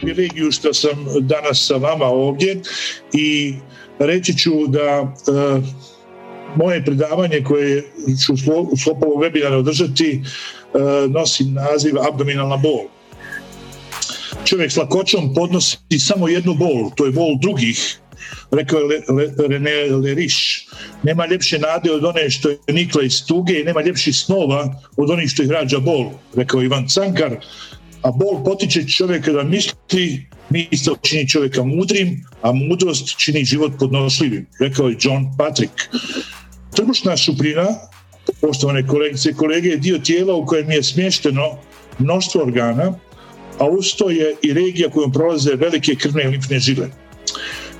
Privilegiju što sam danas sa vama ovdje i reći ću da moje predavanje koje ću u sklopu ovog webinara održati nosi naziv abdominalna bol. Čovjek s lakoćom podnosi samo jednu bol, to je bol drugih, rekao je René Leriš. Nema ljepše nade od one što je nikla iz tuge i nema ljepših snova od onih što ih rađa bol, rekao Ivan Cankar. A bol potiče čovjeka da misli, misao čini čovjeka mudrim, a mudrost čini život podnošljivim, rekao je John Patrick. Trbušna šupljina, poštovane kolegice i kolege, je dio tijela u kojem je smješteno mnoštvo organa, a usto je i regija kojom prolaze velike krvne i limfne žile.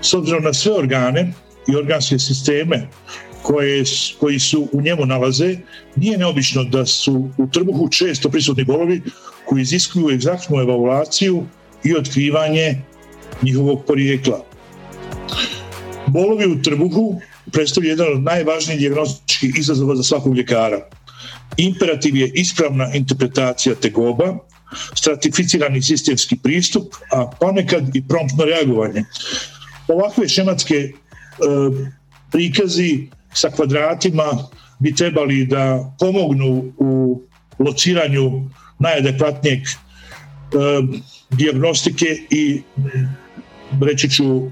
S obzirom na sve organe i organske sisteme koji su u njemu nalaze, nije neobično da su u trbuhu često prisutni bolovi koji iziskuju egzaktnu evaluaciju i otkrivanje njihovog porijekla. Bolovi u trbuhu predstavljaju jedan od najvažnijih dijagnostičkih izazova za svakog ljekara. Imperativ je ispravna interpretacija tegoba, stratificirani sistemski pristup, a ponekad i promptno reagovanje. Ovakve šematske prikazi sa kvadratima bi trebali da pomognu u lociranju najadekvatnijeg dijagnostike i reći ću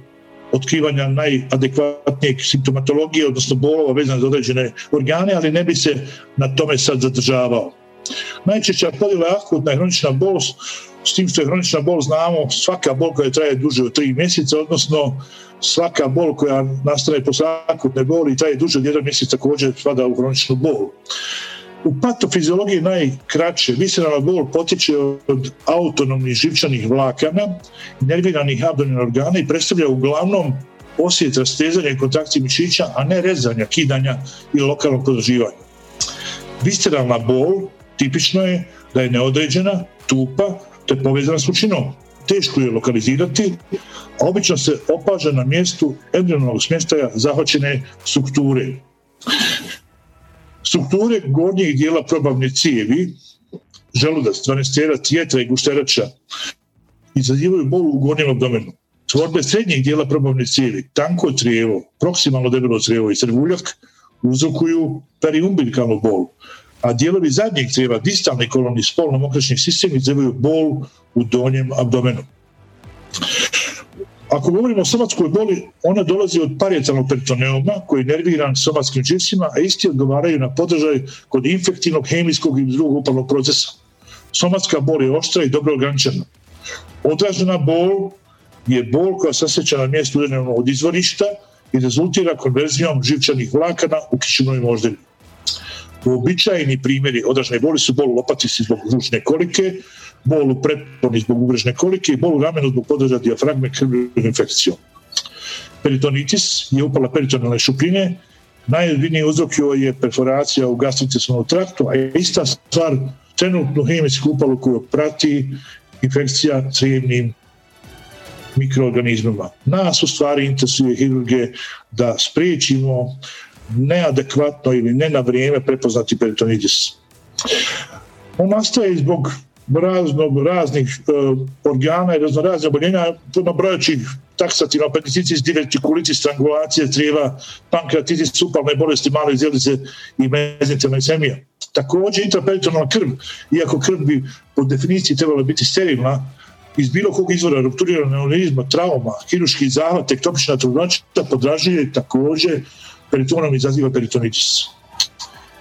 otkrivanja najadekvatnijeg simptomatologije, odnosno bolova vezane za određene organe, ali ne bi se na tome sad zadržavao. Najčešća podjela je akutna i hronična bol, s tim što je hronična bol znamo svaka bol koja traje duže od 3 mjeseca, odnosno svaka bol koja nastane posle akutne boli i traje duže od 1 mjesec također spada u hroničnu bol. U patofiziologiji najkraće visceralna bol potiče od autonomnih živčanih vlakana, nerviranih abdominalnih organa i predstavlja uglavnom osjet rastezanja i kontrakcije mišića, a ne rezanja, kidanja i lokalnog podrživanja. Visceralna bol tipično je da je neodređena, tupa te povezana s vrućinom. Teško je lokalizirati, a obično se opaža na mjestu embrionalnog smještaja zahvaćene strukture. Strukture gornjih dijela probavne cijevi, želudac, dvanesterac, jetra i gušterača, izazivaju bol u gornjem abdomenu. Tvorbe srednjih dijela probavne cijevi, tanko crijevo, proksimalno debelo crijevo i crvuljak uzrokuju periumbilikalnu bol, a dijelovi zadnjeg crijeva, distalni koloni spolno-mokračni sistem, izazivaju bol u donjem abdomenu. Ako govorimo o somatskoj boli, ona dolazi od parietalnog peritoneuma koji je nerviran somatskim živcima, a isti odgovaraju na podržaj kod infektivnog, hemijskog i drugog upalnog procesa. Somatska bol je oštra i dobro ograničena. Odražena bol je bol koja se osjeća na mjestu udaljenom od izvorišta i rezultira konverzijom živčanih vlakana u kičmu i moždini. Uobičajeni primjeri odražene boli su bol u lopatici zbog žučne kolike, bol u pretoni zbog ugrežne kolike i bol u ramenu zbog podržaja dijafragme krvlju infekcijom. Peritonitis je upala peritonalne šupljine, najjediniji uzrok je perforacija u gastrointestinalnom traktu, a je ista stvar trenutnu hemijsku upalu koju prati infekcija crijevnim mikroorganizmima. Nas u stvari interesuje hirurge da spriječimo neadekvatno ili ne na vrijeme prepoznati peritonitis. On nastaje zbog raznih organa i raznoraznih oboljenja, brojačih taksativno apendicitis, divertikulitis, strangulacija crijeva, pankratitis, upalne bolesti male zdjelice i mezenterna isemija. Također intraperitonalna krv, iako krv bi po definiciji trebala biti sterilna, iz bilo kog izvora rupturiranog aneurizma, trauma, hiruški zahvat, tektopična trudnoća podražuje i također peritonom izaziva peritonitis.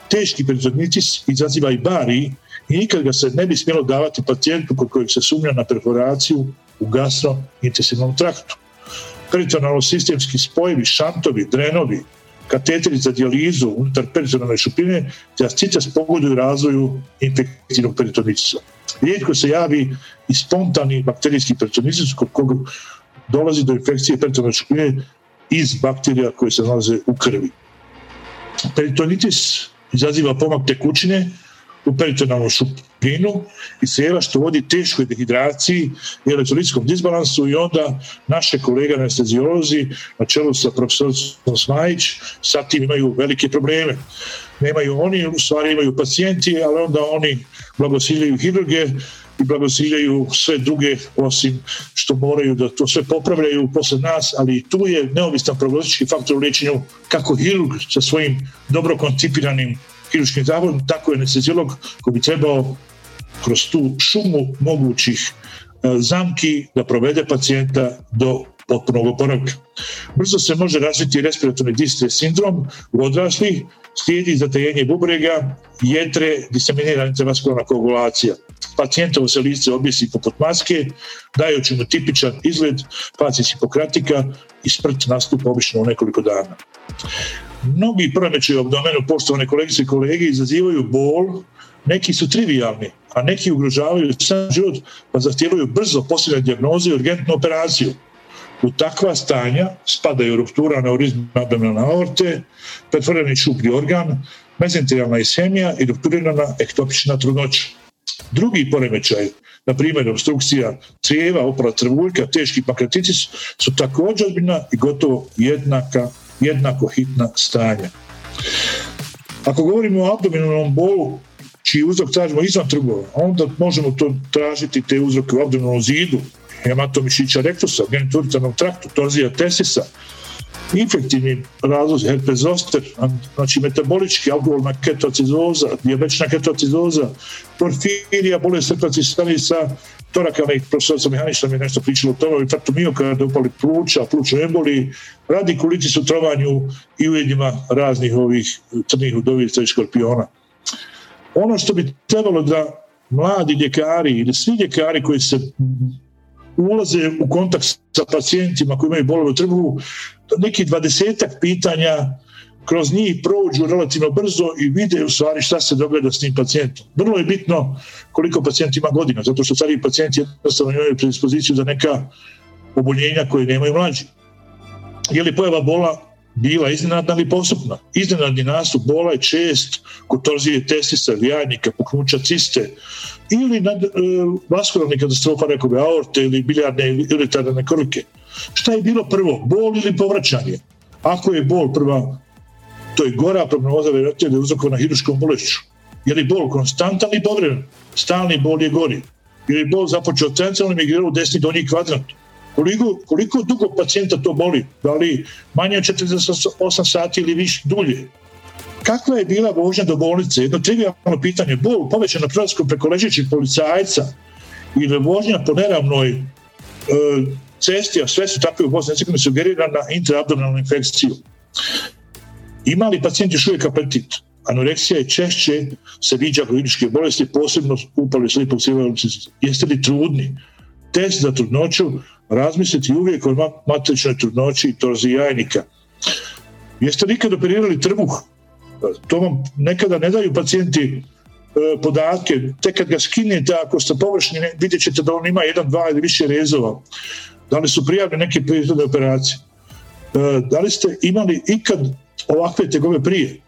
Teški peritonitis izaziva i bari i nikad ga se ne bi smjelo davati pacijentu kod kojeg se sumnja na perforaciju u gastrointestinalnom traktu. Peritonalno-sistemski spojevi, šantovi, drenovi, kateteri za dijalizu unutar peritonalne šupljine te ascites pogoduju razvoju infektivnog peritonitisa. Rijetko se javi i spontani bakterijski peritonitis kod koga dolazi do infekcije peritonalne šupljine iz bakterija koje se nalaze u krvi. Peritonitis izaziva pomak tekućine u peritonalnu šupljinu i crijeva, što vodi teškoj dehidraciji i elektrolitskom disbalansu, i onda naše kolege anesteziolozi na čelu sa profesoricom Smajić sa tim imaju velike probleme. Nemaju oni, u stvari imaju pacijenti, ali onda oni blagosiljaju hirurge i blagosiljaju sve druge, osim što moraju da to sve popravljaju posle nas, ali i tu je neovisan prognostički faktor u liječenju, kako hirurg sa svojim dobro koncipiranim hiruškim zavodom, tako je anesteziolog koji bi trebao kroz tu šumu mogućih zamki da provede pacijenta do potpunog oporavka. Brzo se može razviti respiratorni distres sindrom u odraslih, slijedi zatajenje bubrega, jetre, diseminirana intravaskularna koagulacija. Pacijentovo se lice objesi poput maske, dajući mu tipičan izgled facies hipokratika, i smrt nastupa obično u nekoliko dana. Mnogi poremećaji u abdomenu, poštovane kolegice i kolege, izazivaju bol, neki su trivijalni, a neki ugrožavaju sam život, pa zahtijevaju brzo postavljanje dijagnoze i urgentnu operaciju. U takva stanja spadaju ruptura aneurizme abdominalne aorte, pretvoreni šuplji organ, mezenterijalna ishemija i rupturirana ektopična trudnoća. Drugi poremećaj, na primjer obstrukcija crijeva, opala trbuljka, teški pankreatitis, su također ozbiljna i gotovo jednako hitna stanja. Ako govorimo o abdominalnom bolu, čiji uzrok tražimo izvan trgova, onda možemo to tražiti te uzroke u abdominalnom zidu, hematomišića rektusa, genituritarnog traktu, torzija tesisa, infektivni razlozi, herpes zoster, znači metabolički, alkoholna ketoacidoza, dijabetična ketoacidoza, porfirija, bolest srčanih stanica, torakalnih, profesorica Mihanić mi nešto pričala o tome, infarktu miokarda, upali pluća, plućnoj emboliji, radikulitis u trovanju i ujedinjima raznih ovih crnih udovica i škorpiona. Ono što bi trebalo da mladi ljekari ili svi ljekari koji se ulaze u kontakt sa pacijentima koji imaju bolove u trbuhu, neki 20-ak pitanja kroz njih prođu relativno brzo i vide u stvari šta se događa s tim pacijentom. Vrlo je bitno koliko pacijent ima godina, zato što stariji pacijenti jednostavno imaju predispoziciju za neka oboljenja koje nemaju mlađi. Je li pojava bola bila iznenadna ili postupna? Iznenadni nastup bola je čest kod torzije testisa, jajnika, puknuća ciste ili vaskularnih katastrofa rekove aorte ili bilijarne ili ilitarne krvlike. Šta je bilo prvo, bol ili povraćanje? Ako je bol prva, to je gora prognoza vjerojatno da je uzrokovana hiruškom bolešću. Je li bol konstantan ili povremen? Stalni bol je gori. Je li bol započeo centralno migrirao u desni donji kvadrant? Koliko dugo pacijenta to boli? Da li manje od 48 sati ili više dulje? Kakva je bila vožnja do bolnice? Jedno trivijalno pitanje. Bol povećan na prelasku preko ležećih policajca ili vožnja po neravnoj cesti, a sve su takve u Bosni i Hercegovini sugerirana na intraabdominalnu infekciju. Ima li pacijent još uvijek apetit? Anoreksija je češće se viđa kliničke bolesti, posebno upali slipog crijeva. Jeste li trudni? Test za trudnoću, razmisliti uvijek o matričnoj trudnoći i torzi jajnika. Jeste nikad operirali trbuh? To vam nekada ne daju pacijenti podatke, tek kad ga skinete, ako ste površni, vidjet ćete da on ima 1, 2 ili više rezova. Da li su prijavljene neke prethodne operacije? Da li ste imali ikad ovakve tegobe prije?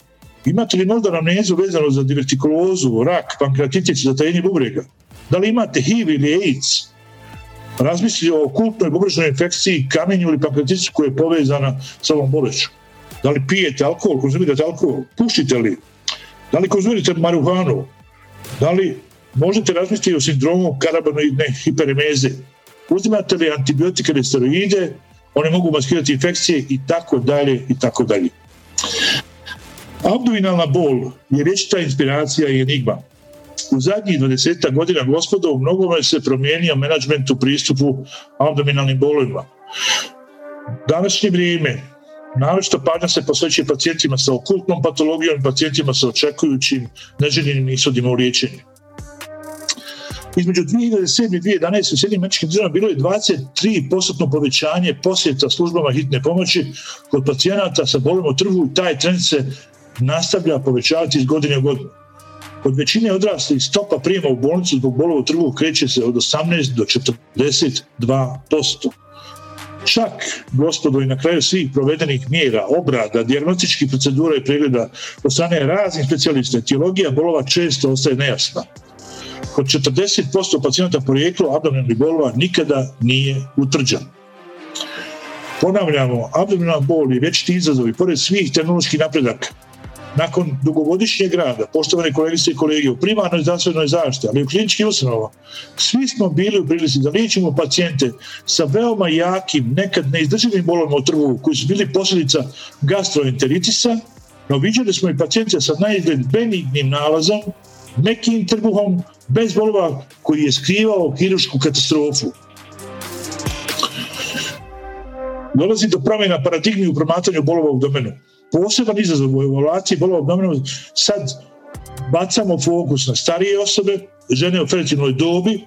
Imate li možda amnezu vezano za divertikulozu, rak, pankreatitis, zatajenje bubrega? Da li imate HIV ili AIDS? Razmislite o okultnoj bubrežnoj infekciji, kamenju ili pankreatisu koja je povezana sa ovom bolešću. Da li pijete alkohol, konzumirate alkohol, pušite li? Da li konzumirate marihuanu? Da li možete razmisliti o sindromu karabanoidne hiperemeze? Uzimate li antibiotike ili steroide? One mogu maskirati infekcije i tako dalje i tako dalje. Abdominalna bol je vječita inspiracija i enigma. U zadnjih 20 godina, gospodo, u mnogome se promijenio menadžment u pristupu abdominalnim bolovima. Današnje vrijeme, naročito pažnja se posvećuje pacijentima sa okultnom patologijom i pacijentima sa očekujućim neželjenim ishodima u liječenju. Između 2007. i 2011. u Sjedinjenim Američkim Državama bilo je 23% povećanje posjeta službama hitne pomoći kod pacijenata sa bolom u trbuhu i taj trend se nastavlja povećavati iz godine u godinu. Kod većine odraslih stopa prijema u bolnicu zbog bolova u trbuhu kreće se od 18 do 42%. Čak, gospodo, i na kraju svih provedenih mjera, obrada, dijagnostičkih procedura i pregleda od strane raznih specijalista, etiologija bolova često ostaje nejasna. Kod 40% pacijenata porijeklo abdominalnih bolova nikada nije utvrđeno. Ponavljamo, abdominalna bol i vječiti izazovi, pored svih tehnoloških napredaka, nakon dugogodišnjeg rada, poštovane kolegice i kolege, u primarnoj zdravstvenoj zaštiti, ali i u kliničkim ustanovama, svi smo bili u prilici da liječimo pacijente sa veoma jakim, nekad neizdrživim bolovima u trbuhu koji su bili posljedica gastroenteritisa, no viđali smo i pacijente sa naizgled benignim nalazom, mekim trbuhom, bez bolova koji je skrivao kiruršku katastrofu. Dolazi do promjena paradigmi u promatranju bolova u abdomenu. Poseban izazov u evaluaciji bolova u abdomenu, sad bacamo fokus na starije osobe, žene u fertilnoj dobi,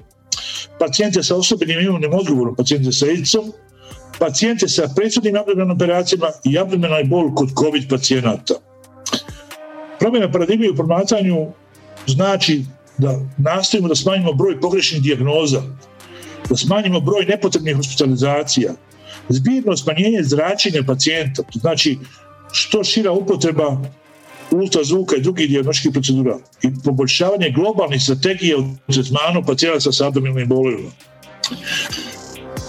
pacijente sa osobenim imunim odgovorom, pacijente sa AIDS-om, pacijente sa prethodnim abdominalnim operacijama i abdominalni bol kod COVID pacijenata. Promjena paradigmi u promatranju znači da nastojimo da smanjimo broj pogrešnih dijagnoza, da smanjimo broj nepotrebnih hospitalizacija, zbirno smanjenje zračenja pacijenta, to znači što šira upotreba ultrazvuka i drugih dijagnostičkih procedura i poboljšavanje globalnih strategija u tretmanu pacijenata sa abdominalnim bolovima.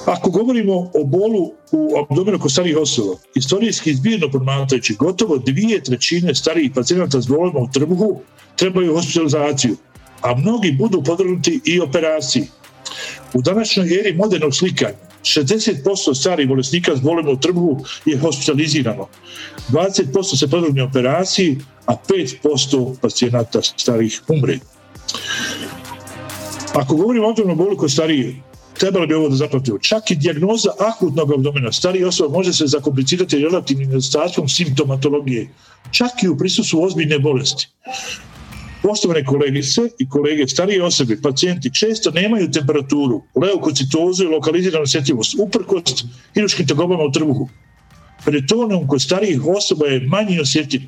Ako govorimo o bolu u abdomenu kod starijih osoba, istorijski zbirno promatrajući, gotovo 2/3 starijih pacijenata s bolovima u trbuhu trebaju hospitalizaciju, a mnogi budu podvrgnuti i operaciji. U današnjoj eri modernog slikanja 60% starih bolesnika s bolovima u trbuhu je hospitalizirano, 20% se podvrgne operaciji, a 5% pacijenata starih umre. Ako govorimo o abdominalnom bolu kod starijih, trebalo bi ovo da zapamtimo. Čak i dijagnoza akutnog abdomena starih osoba može se zakomplicirati relativnim nedostatkom simptomatologije, čak i u prisustvu ozbiljne bolesti. Poštovane kolegice i kolege, starije osobe, pacijenti često nemaju temperaturu, leukocitozu i lokaliziranu osjetljivost, uprkos kirurškim tegobama u trbuhu. Peritonijum kod starijih osoba je manje osjetljiv,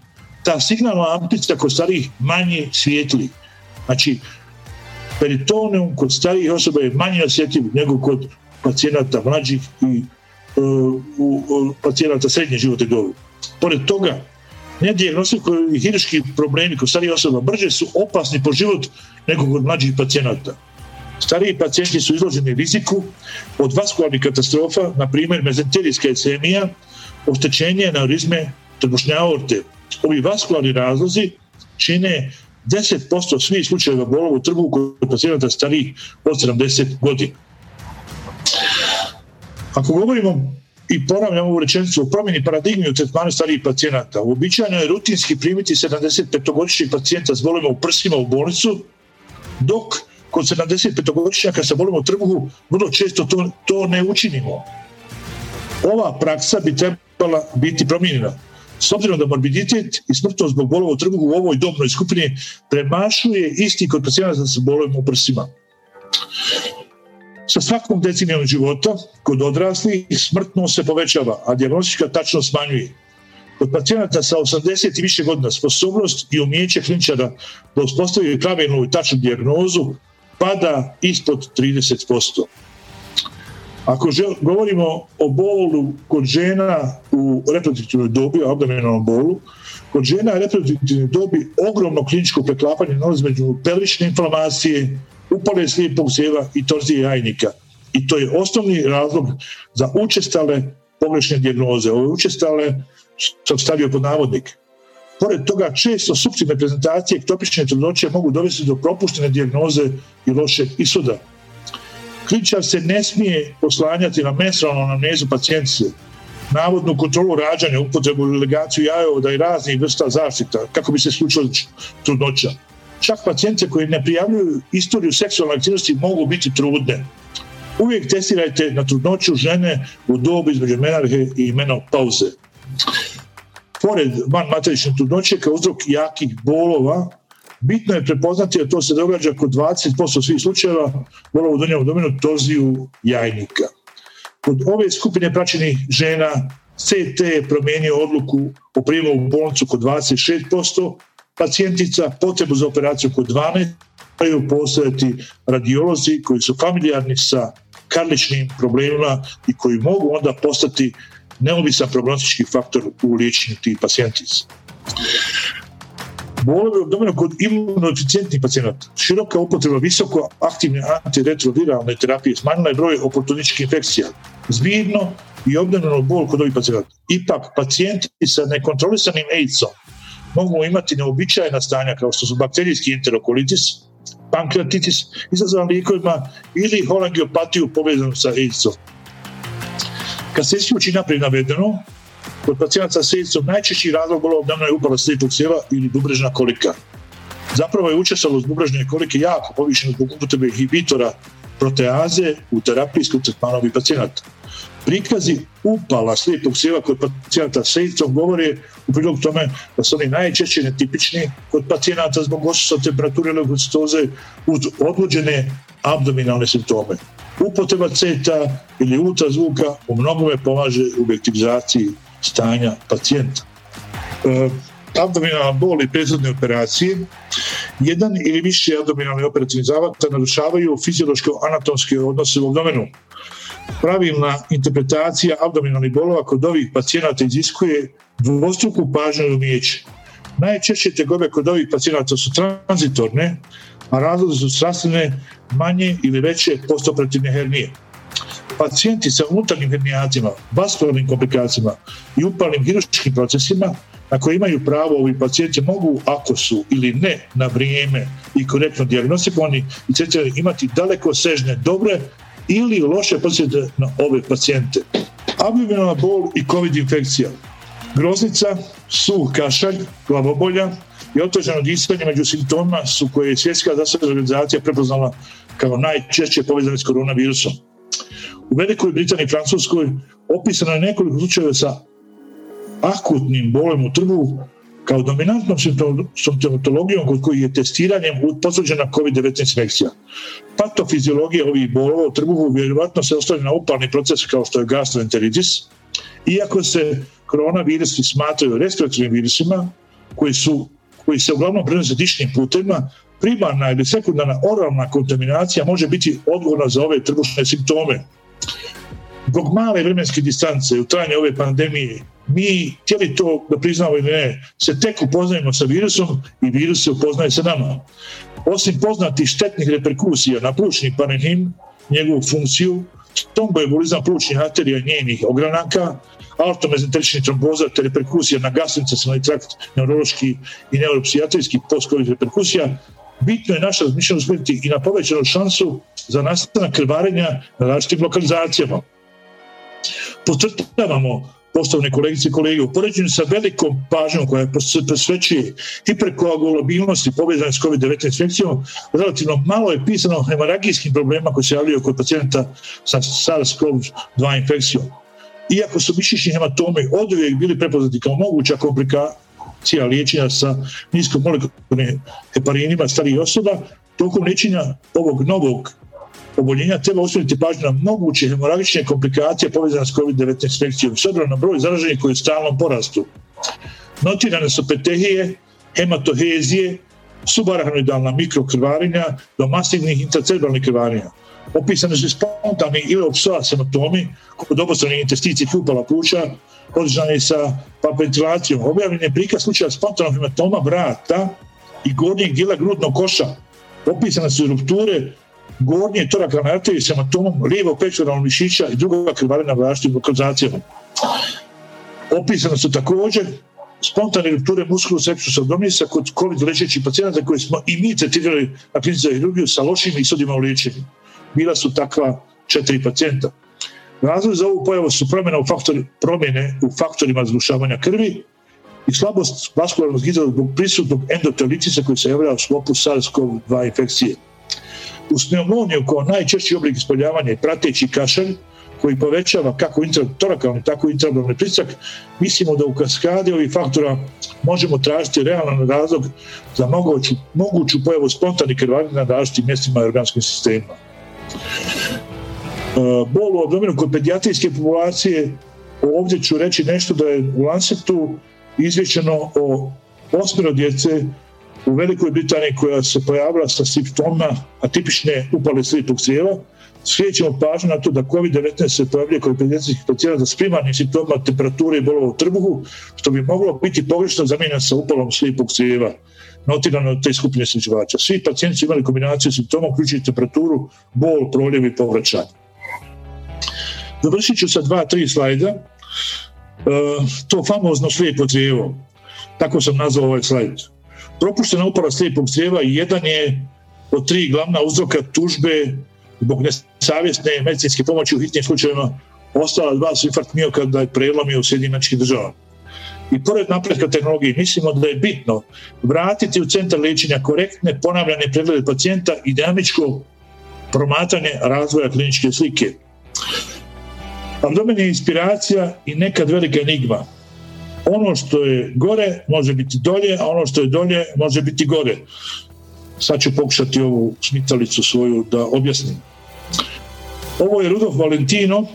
ta signalna amplica kod starijih manje svijetli. Znači, peritonijum kod starijih osoba je manje osjetljiv nego kod pacijenata mlađih i pacijenata srednje životne dobi. Pored toga, nedijagnostikirani hirurški problemi kod starijih osoba brže su opasni po život nego kod mlađih pacijenata. Stariji pacijenti su izloženi riziku od vaskularnih katastrofa, na primjer mezenterijska ischemija, oštećenje aneurizme trbušne aorte. Ovi vaskularni razlozi čine 10% svih slučajeva bolova u trbuhu kod pacijenata starijih od 70 godina. Ako govorimo i ponavljam ovu rečenicu, u promjeni paradigmi u tretmanu starijih pacijenata. Uobičajeno je rutinski primiti 75-godišnjih pacijenta s bolovima u prsima u bolnicu, dok kod 75-godišnjaka sa bolovima u trbuhu vrlo često to ne učinimo. Ova praksa bi trebala biti promijenjena. S obzirom da morbiditet i smrtnost zbog bolova u trbuhu u ovoj dobnoj skupini premašuje isti kod pacijenata s bolovima u prsima. Sa svakom decenijom života, kod odraslih, smrtnost se povećava, a dijagnostička tačnost smanjuje. Kod pacijenata sa 80 i više godina sposobnost i umijeće kliničara da uspostavi pravilnu i tačnu dijagnozu pada ispod 30%. Ako govorimo o bolu kod žena u reproduktivnoj dobi, o abdominalnom bolu, kod žena u reproduktivnoj dobi ogromno kliničko preklapanje nalazi između pelvične inflamacije, upale slijepog crijeva i torzije jajnika. I to je osnovni razlog za učestale pogrešne dijagnoze. Ove učestale sam stavio pod navodnik. Pored toga, često suptilne prezentacije ektopične trudnoće mogu dovesti do propuštene dijagnoze i lošeg ishoda. Kliničar se ne smije oslanjati na menstrualnu anamnezu pacijentice, navodnu kontrolu rađanja, upotrebu i ligaciju jajovoda i raznih vrsta zaštita kako bi se isključila trudnoća. Čak pacijente koji ne prijavljuju istoriju seksualne aktivnosti mogu biti trudne. Uvijek testirajte na trudnoću žene u dobi između menarhe i menopauze. Pored vanmaterične trudnoće kao uzrok jakih bolova, bitno je prepoznati da to se događa kod 20% svih slučajeva bolova u donjem abdomenu, torziju jajnika. Kod ove skupine praćenih žena CT je promijenio odluku o prijemu u bolnicu kod 26%, pacijentica, potrebu za operaciju kod 12, moraju postojati radiolozi koji su familijarni sa karličnim problemima i koji mogu onda postati neovisan prognostički faktor u liječenju tih pacijentica. Bolovi abdomena kod imunodeficijentnih pacijenata. Široka upotreba visoko aktivne antiretroviralne terapije smanjila je broj oportunističkih infekcija. Zbirno i obdobljeno bol kod ovih pacijenata. Ipak, pacijenti sa nekontrolisanim AIDS-om mogu imati neobičajna stanja kao što su bakterijski enterokolitis, pankreatitis, izazvan lijekovima ili holangiopatiju povezanu sa AIDS-om. Kad se isključi naprijed navedeno, kod pacijenata s AIDS-om najčešći razlog bolova abdomena je upala slijepog crijeva ili bubrežna kolika. Zapravo je učestalost bubrežne kolike jako povišena zbog upotrebe inhibitora proteaze u terapijskom tretmanu ovih pacijenata. Prikazi upala slijepog crijeva kod pacijenata s AIDS-om govore u prilog tome da su oni najčešće netipični kod pacijenata zbog osusa temperature leukocitoze uz odvođene abdominalne simptome. Upotreba CETA ili ultrazvuka u mnogome pomaže u objektivizaciji stanja pacijenta. Abdominalna bol i prethodne operacije. Jedan ili više abdominalni operativni zahvata narušavaju fiziološko-anatomske odnose u abdomenu. Pravilna interpretacija abdominalnih bolova kod ovih pacijenata iziskuje dvostruku pažnju i umijeće. Najčešće tegobe kod ovih pacijenata su tranzitorne, a razlozi su strastvene, manje ili veće postoperativne hernije. Pacijenti sa unutarnjim hernijacijama, vaskularnim komplikacijama i upalnim hiruškim procesima na koje imaju pravo ovi pacijenti mogu, ako su ili ne na vrijeme i korektno dijagnostikovani i tretirani, imati daleko sežne dobre ili loše posljedice na ove pacijente. Abdominalna bol i COVID infekcija. Groznica, suh kašalj, glavobolja i otežano disanje među simptomima su koje je Svjetska zdravstvena organizacija prepoznala kao najčešće povezane s koronavirusom. U Velikoj Britaniji i Francuskoj opisano je nekoliko slučajeva sa akutnim bolem u trbuhu kao dominantnom simptomatologijom kod koji je testiranjem potvrđena COVID-19 infekcija. Patofiziologija ovih bolova u trbuhu vjerojatno se ostavlja na upalni proces kao što je gastroenteritis, iako se koronavirusi smatraju respiratornim virusima koji se uglavnom prenose dišnim putevima, primarna ili sekundarna oralna kontaminacija može biti odgovorna za ove trbušne simptome. Zbog male vremenske distance u trajanju ove pandemije, mi, htjeli to da priznamo ili ne, se tek upoznajemo sa virusom i virus se upoznaje sa nama. Osim poznatih štetnih reperkusija na plućni parenhim, njegovu funkciju, tromboembolizam plućnih arterija i njenih ogranaka, altomezenterični tromboza te reperkusija na gastrointestinalni trakt, neurološki i neuropsijatrijski post-covid reperkusija, bitno je naša razmišljena usmjeriti i na povećanu šansu za nastanak krvarenja na različitim lokalizacijama. Podcrtavamo, poštovane kolegice i kolege, u poređenju sa velikom pažnjom koja se posvećuje hiperkoagulabilnosti povezane s COVID-19 infekcijom, relativno malo je pisano o hemaragijskim problemima koji se javljaju kod pacijenta sa SARS-CoV-2 infekcijom. Iako su mišićni hematomi oduvijek bili prepoznati kao moguća komplikacija liječenja sa niskomolekularnim heparinima starijih osoba, tokom liječenja ovog novog oboljenja treba usmjeriti pažnju na moguće hemoragične komplikacije povezane s COVID-19 infekcijom, s obzirom na broj zaraženih koji je u stalnom porastu. Notirane su petehije, hematohezije, subarachnoidalna mikrokrvarenja do masivnih intracerebralnih krvarenja. Opisani su spontani ili opsoa simptomi kod obostranih intersticija upala pluća, održani sa papentilacijom. Objavljen je prikaz slučaja spontanog hematoma vrata i gornjeg dijela grudnog koša. Opisane su rupture gornje torakalne arterije s hematomom lijevo pektoralnog mišića i druga krvarenja na različitim lokalizacijama. Opisane su također spontane rupture musculus sepsus abdominisa kod COVID liječećih pacijenata koje smo i mi tretirali na klinici za hirurgiju sa lošim ishodima u liječenju. Bila su takva 4 pacijenta. Razlog za ovu pojavu su promjene u faktorima zgrušavanja krvi i slabost vaskularnog zida zbog prisutnog endotelitisa koji se javlja u sklopu SARS-CoV-2 infekcije. Uz pneumoniju kao najčešći oblik ispoljavanja i prateći kašalj koji povećava kako intratorakalni, tako i intraabdominalni pritisak, mislimo da u kaskadi ovih faktora možemo tražiti realan razlog za moguću pojavu spontanih krvarenja na različitim mjestima i organskim sistemima. Bol u abdomenu kod pedijatrijske populacije, ovdje ću reći nešto da je u Lancetu izvješćeno o 8 djece u Velikoj Britaniji koja se pojavila sa simptomima atipične upale slijepog crijeva, skrećemo pažnju na to da COVID-19 se pojavljuje kod pedijatričkih pacijenata s primarnim simptomima temperature i bolova u trbuhu, što bi moglo biti pogrešno zamijenjeno sa upalom slijepog crijeva. Notirano te skupine sličivača. Svi pacijenti su imali kombinaciju simptoma, uključujući temperaturu, bol, proljev i povraćanje. Završit ću sa 2-3 slajda. To famozno slijepo crijevo. Tako sam nazvao ovaj slajd. Propuštena upala slijepog crijeva jedan je od 3 glavna uzroka tužbe zbog nesavjesne medicinske pomoći u hitnim slučajevima. Ostala 2 su infarkt miokarda i prelomio u SAD-u. I pored napretka tehnologije mislimo da je bitno vratiti u centar liječenja korektne ponavljane preglede pacijenta i dinamičko promatranje razvoja kliničke slike. Abdomen je inspiracija i nekad velika enigma. Ono što je gore može biti dolje, a ono što je dolje može biti gore. Sad ću pokušati ovu smitalicu svoju da objasnim. Ovo je Rudolf Valentino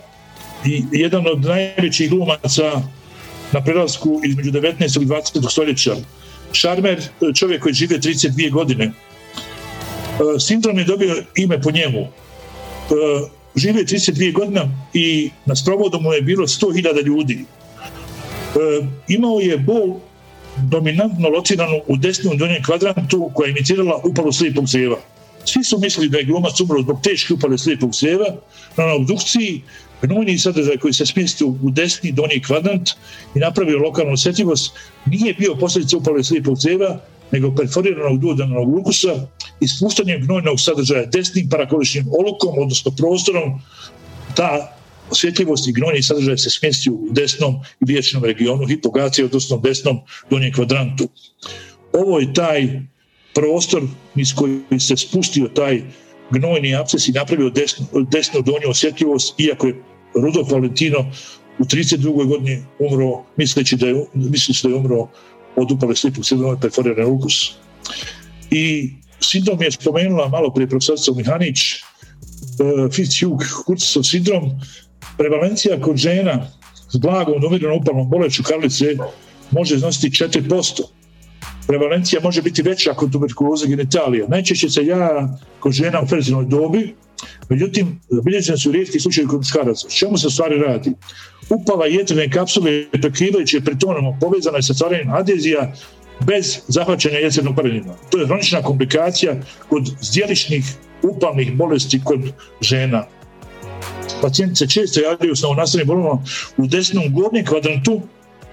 i jedan od najvećih glumaca na prelasku između 19. i 20. stoljeća. Šarmer, čovjek koji žive 32 godine. Sindrom je dobio ime po njemu. Žive 32 godina i na sprovodu mu je bilo 100.000 ljudi. Imao je bol dominantno lociranu u desnom donjem kvadrantu koja je imitirala upalu slijepog crijeva. Svi su mislili da je glumac umro zbog teške upale slijepog crijeva, no na obdukciji gnojni sadržaj koji se smjestio u desni donji kvadrant i napravio lokalnu osjetljivost nije bio posljedica upale slijepog crijeva, nego perforiranog duodenog lukusa i spuštanjem gnojnog sadržaja desnim parakoličnim olukom, odnosno prostorom, ta osjetljivost i gnojni sadržaj se smjestio u desnom i liječnom regionu hipogacije, odnosno desnom donjem kvadrantu. Ovo je taj prostor iz koji se spustio taj gnojni apsces i napravio desnu donju osjetljivost, iako je Rudolf Valentino u 32. godini umro misleći da je umro od upale slijepog crijeva i perforirani lukus. I sindrom je spomenula malo prije profesorica Mihanić, Fitz-Hugh-Curtisov sindrom. Prevalencija kod žena s blagom umirenom upalnom bolešću karlice može iznositi 4%. Prevalencija može biti veća kod tuberkuloze genitalija. Najčešće se javlja kod žena u fertilnoj dobi, međutim, zabilježeni su rijetki slučajevi kod muškaraca. Čemu se stvari radi? Upala jetrene kapsule prekrivajuće peritoneumom povezana je sa stvaranjem adezija bez zahvaćanja jetrnog parenima. To je hronična komplikacija kod zdjeličnih upalnih bolesti kod žena. Pacijentice često javljaju s novonastalim bolovima u desnom gornjem kvadrantu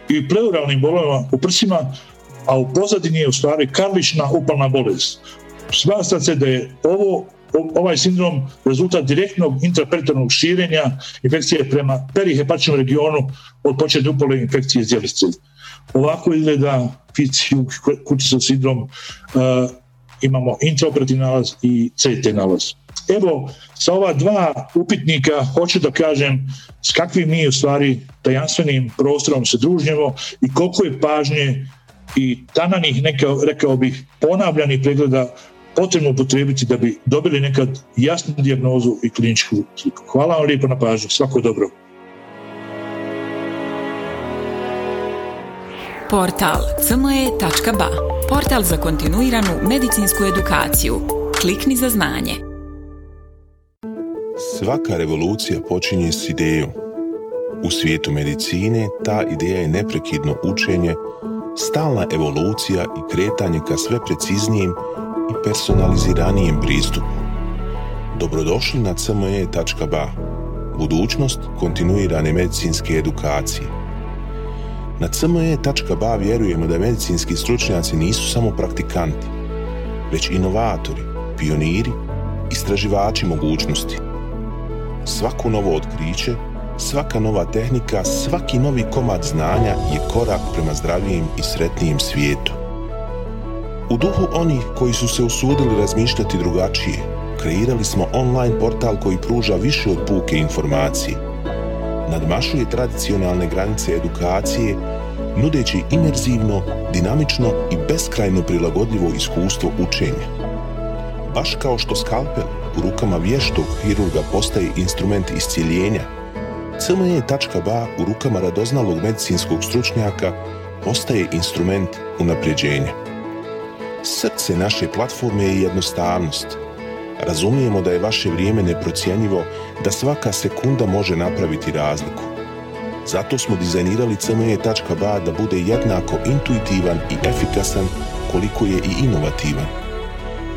i pleuralnim bolovima u prsima, a u pozadini je u stvari karlična upalna bolest. Smatra se da je ovaj sindrom rezultat direktnog intraperitornog širenja infekcije prema perihepatičnom regionu od početne upale infekcije zdjelice. Ovako izgleda Fitz-Hugh-Curtisov sindrom, imamo intraoperativni nalaz i CT nalaz. Evo, sa ova 2 upitnika hoću da kažem s kakvim mi u stvari tajanstvenim prostorom se družimo i koliko je pažnje i tananih, rekao bih, ponavljanih pregleda potrebno upotrijebiti da bi dobili nekad jasnu dijagnozu i kliničku sliku. Hvala vam lijepo na pažnju, svako dobro. Portal cme.ba, portal za kontinuiranu medicinsku edukaciju. Klikni za znanje. Svaka revolucija počinje s idejom. U svijetu medicine ta ideja je neprekidno učenje, stalna evolucija i kretanje ka sve preciznijim i personaliziranijem pristupu. Dobrodošli na cme.ba, budućnost kontinuirane medicinske edukacije. Na cme.ba vjerujemo da medicinski stručnjaci nisu samo praktikanti, već inovatori, pioniri, istraživači mogućnosti. Svako novo otkriće, svaka nova tehnika, svaki novi komad znanja je korak prema zdravijem i sretnijem svijetu. U duhu onih koji su se usudili razmišljati drugačije, kreirali smo online portal koji pruža više od puke informacije. Nadmašuje tradicionalne granice edukacije, nudeći imerzivno, dinamično i beskrajno prilagodljivo iskustvo učenja. Baš kao što skalpel u rukama vještog hirurga postaje instrument iscjeljenja, cme.ba u rukama radoznalog medicinskog stručnjaka postaje instrument unapređenja. Srce naše platforme je jednostavnost. Razumijemo da je vaše vrijeme neprocjenjivo, da svaka sekunda može napraviti razliku. Zato smo dizajnirali cme.ba da bude jednako intuitivan i efikasan koliko je i inovativan.